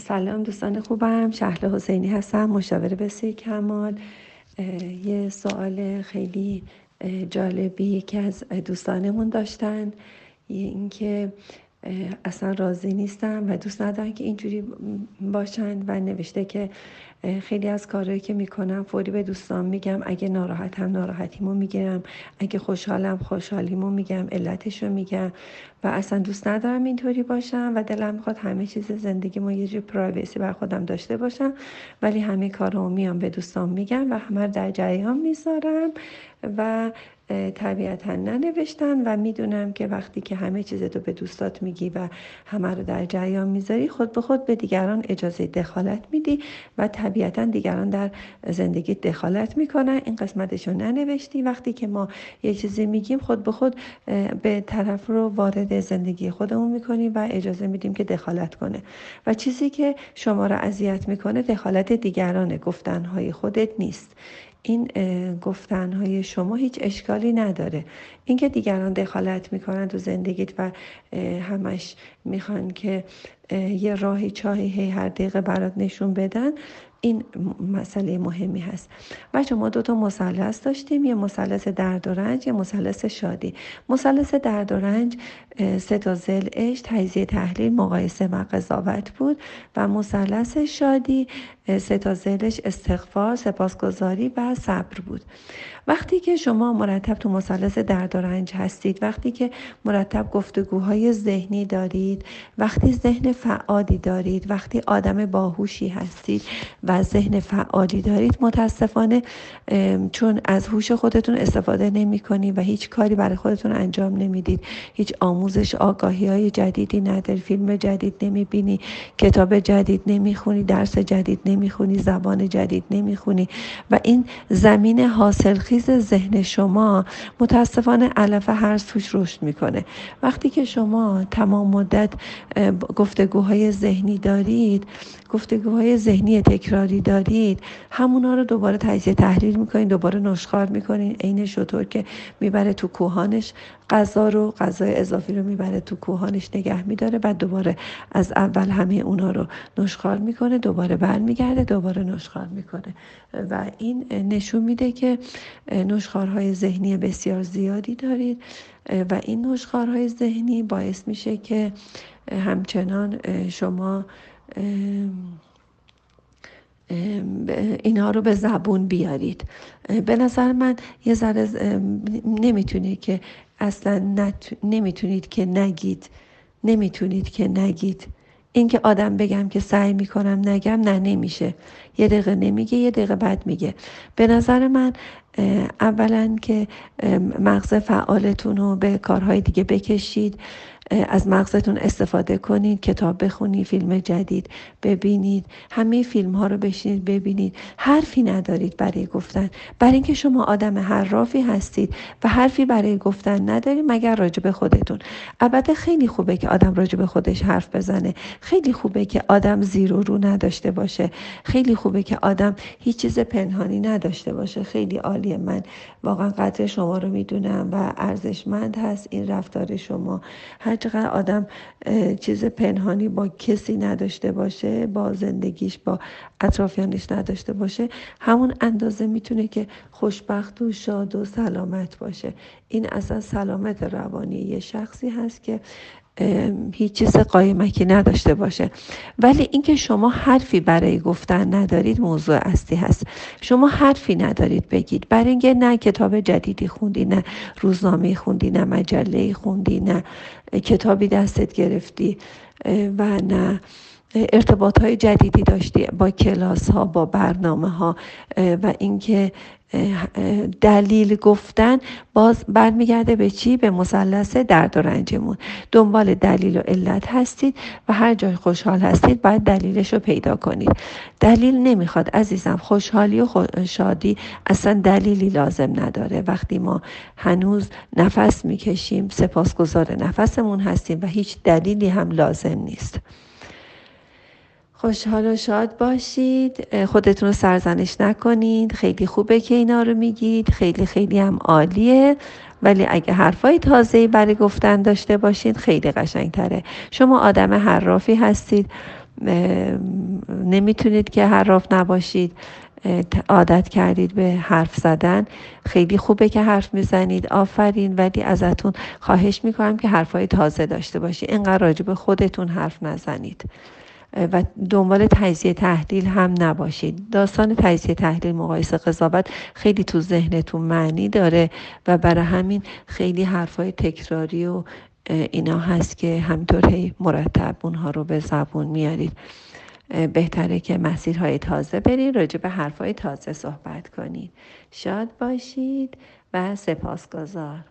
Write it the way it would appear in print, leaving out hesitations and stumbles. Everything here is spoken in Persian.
سلام دوستان خوبم، شهلا حسینی هستم، مشاور بسیار کمال. یه سوال خیلی جالبی که از دوستانمون داشتن، اینکه اصلا راضی نیستن و دوست ندارن که اینجوری باشن و نوشته که خیلی از کارهایی که میکنم فوری به دوستان میگم، اگه ناراحتم ناراحتیمو میگم، اگه خوشحالم خوشحالیمو میگم، علتشو میگم و اصلا دوست ندارم اینطوری باشم و دلم میخواد همه چیز زندگیمو یه جور پرایوسی بر خودم داشته باشم، ولی همه کارو میام به دوستان میگم و همه در جریان میذارم و طبیعتا ننوشتن و میدونم که وقتی که همه چیزتو به دوستات میگی و همه رو در جریان میذاری، خود به خود به دیگران اجازه دخالت میدی و طبیعتا دیگران در زندگی دخالت میکنن. این قسمتشو ننوشتی. وقتی که ما یه چیزی میگیم، خود به خود به طرف رو وارد زندگی خودمون میکنیم و اجازه میدیم که دخالت کنه و چیزی که شما رو اذیت میکنه دخالت دیگرانه، گفتنهای خودت نیست. این گفتنهای شما هیچ اشکالی نداره. اینکه دیگران دخالت میکنن تو زندگیت و همش میخوان که یه راهی چاهی هر دقیقه برات نشون بدن، این مسئله مهمی هست. و شما دوتا مثلث داشتیم، یه مثلث درد و رنج، یه مثلث شادی. مثلث درد و رنج سه تا ضلعش تجزیه تحلیل مقایسه و قضاوت بود و مثلث شادی سه تا ضلعش استغفار سپاسگزاری و صبر بود. وقتی که شما مرتب تو مثلث درد و رنج هستید، وقتی که مرتب گفتگوهای ذهنی دارید، وقتی ذهن فعالی دارید، وقتی آدم باهوشی هستید و ذهن فعالی دارید، متاسفانه چون از هوش خودتون استفاده نمی کنید و هیچ کاری برای خودتون انجام نمیدید، هیچ آموزش آگاهی های جدیدی نداری، فیلم جدید نمی بینی، کتاب جدید نمی خونی، درس جدید نمی خونی، زبان جدید نمی خونی و این زمین حاصلخیز ذهن شما متاسفانه علف هر سوش رشد میکنه. وقتی که شما تمام مدت گفتگوهای ذهنی دارید، گفتگوهای ذهنی تکراری دارید، همونا رو دوباره تجزیه تحلیل میکنین، دوباره نشخوار میکنین، عین شطور که میبره تو کوهانش غذا رو، غذای اضافی رو میبره تو کوهانش نگه میداره، بعد دوباره از اول همه اونا رو نشخوار میکنه، دوباره برمیگرده دوباره نشخوار میکنه و این نشون میده که نشخوارهای ذهنی بسیار زیادی دارید و این نشخوارهای ذهنی باعث میشه که همچنان شما اینا رو به زبون بیارید. به نظر من یه ذره نمیتونید که اصلا نمیتونید که نگید. این که آدم بگم که سعی میکنم نگم، نه نمیشه. یه دقیقه نمیگه، یه دقیقه بعد میگه. به نظر من اولا که مغز فعالتون رو به کارهای دیگه بکشید، از مغزتون استفاده کنید، کتاب بخونید، فیلم جدید ببینید، همه فیلم ها رو بشینید ببینید. حرفی ندارید برای گفتن، برای اینکه شما آدم حرفی هستید و حرفی برای گفتن ندارید مگر راجع به خودتون. البته خیلی خوبه که آدم راجع به خودش حرف بزنه، خیلی خوبه که آدم زیر و رو نداشته باشه، خیلی خوبه که آدم هیچ چیز پنهانی نداشته باشه. خیلی عالیه، من واقعا قدر شما رو میدونم و ارزشمند هست این رفتار شما. هرچقدر آدم چیز پنهانی با کسی نداشته باشه، با زندگیش با اطرافیانش نداشته باشه، همون اندازه میتونه که خوشبخت و شاد و سلامت باشه. این اصلا سلامت روانی یه شخصی هست که هیچ چیز قایمکی نداشته باشه. ولی اینکه شما حرفی برای گفتن ندارید موضوع اصلی هست. شما حرفی ندارید بگید، برای اینکه نه کتاب جدیدی خوندی، نه روزنامه خوندی، نه مجله خوندی، نه کتابی دستت گرفتی و نه ارتباط‌های جدیدی داشتی با کلاس‌ها، با برنامه‌ها و اینکه دلیل گفتن باز برمیگرده به چی؟ به مثلث درد و رنجمون. دنبال دلیل و علت هستید و هر جای خوشحال هستید باید دلیلش رو پیدا کنید. دلیل نمیخواد عزیزم، خوشحالی و شادی اصلا دلیلی لازم نداره. وقتی ما هنوز نفس میکشیم سپاسگزار نفسمون هستیم و هیچ دلیلی هم لازم نیست. خوشحال و شاد باشید، خودتون رو سرزنش نکنید. خیلی خوبه که اینا رو میگید، خیلی خیلی هم عالیه، ولی اگه حرفای تازه‌ای برای گفتن داشته باشید خیلی قشنگتره. شما آدم حرفی هستید نمیتونید که حراف نباشید، عادت کردید به حرف زدن، خیلی خوبه که حرف میزنید، آفرین، ولی ازتون خواهش میکنم که حرفای تازه داشته باشید، اینقدر راجع به خودتون حرف نزنید و دنبال تجزیه تحلیل هم نباشید. داستان تجزیه تحلیل، مقایسه، قضاوت خیلی تو ذهنتون معنی داره و برای همین خیلی حرفای تکراری و اینا هست که همینطوری مرتب اونها رو به زبون میارید. بهتره که مسیرهای تازه برید، راجع به حرفهای تازه صحبت کنید. شاد باشید و سپاسگزار.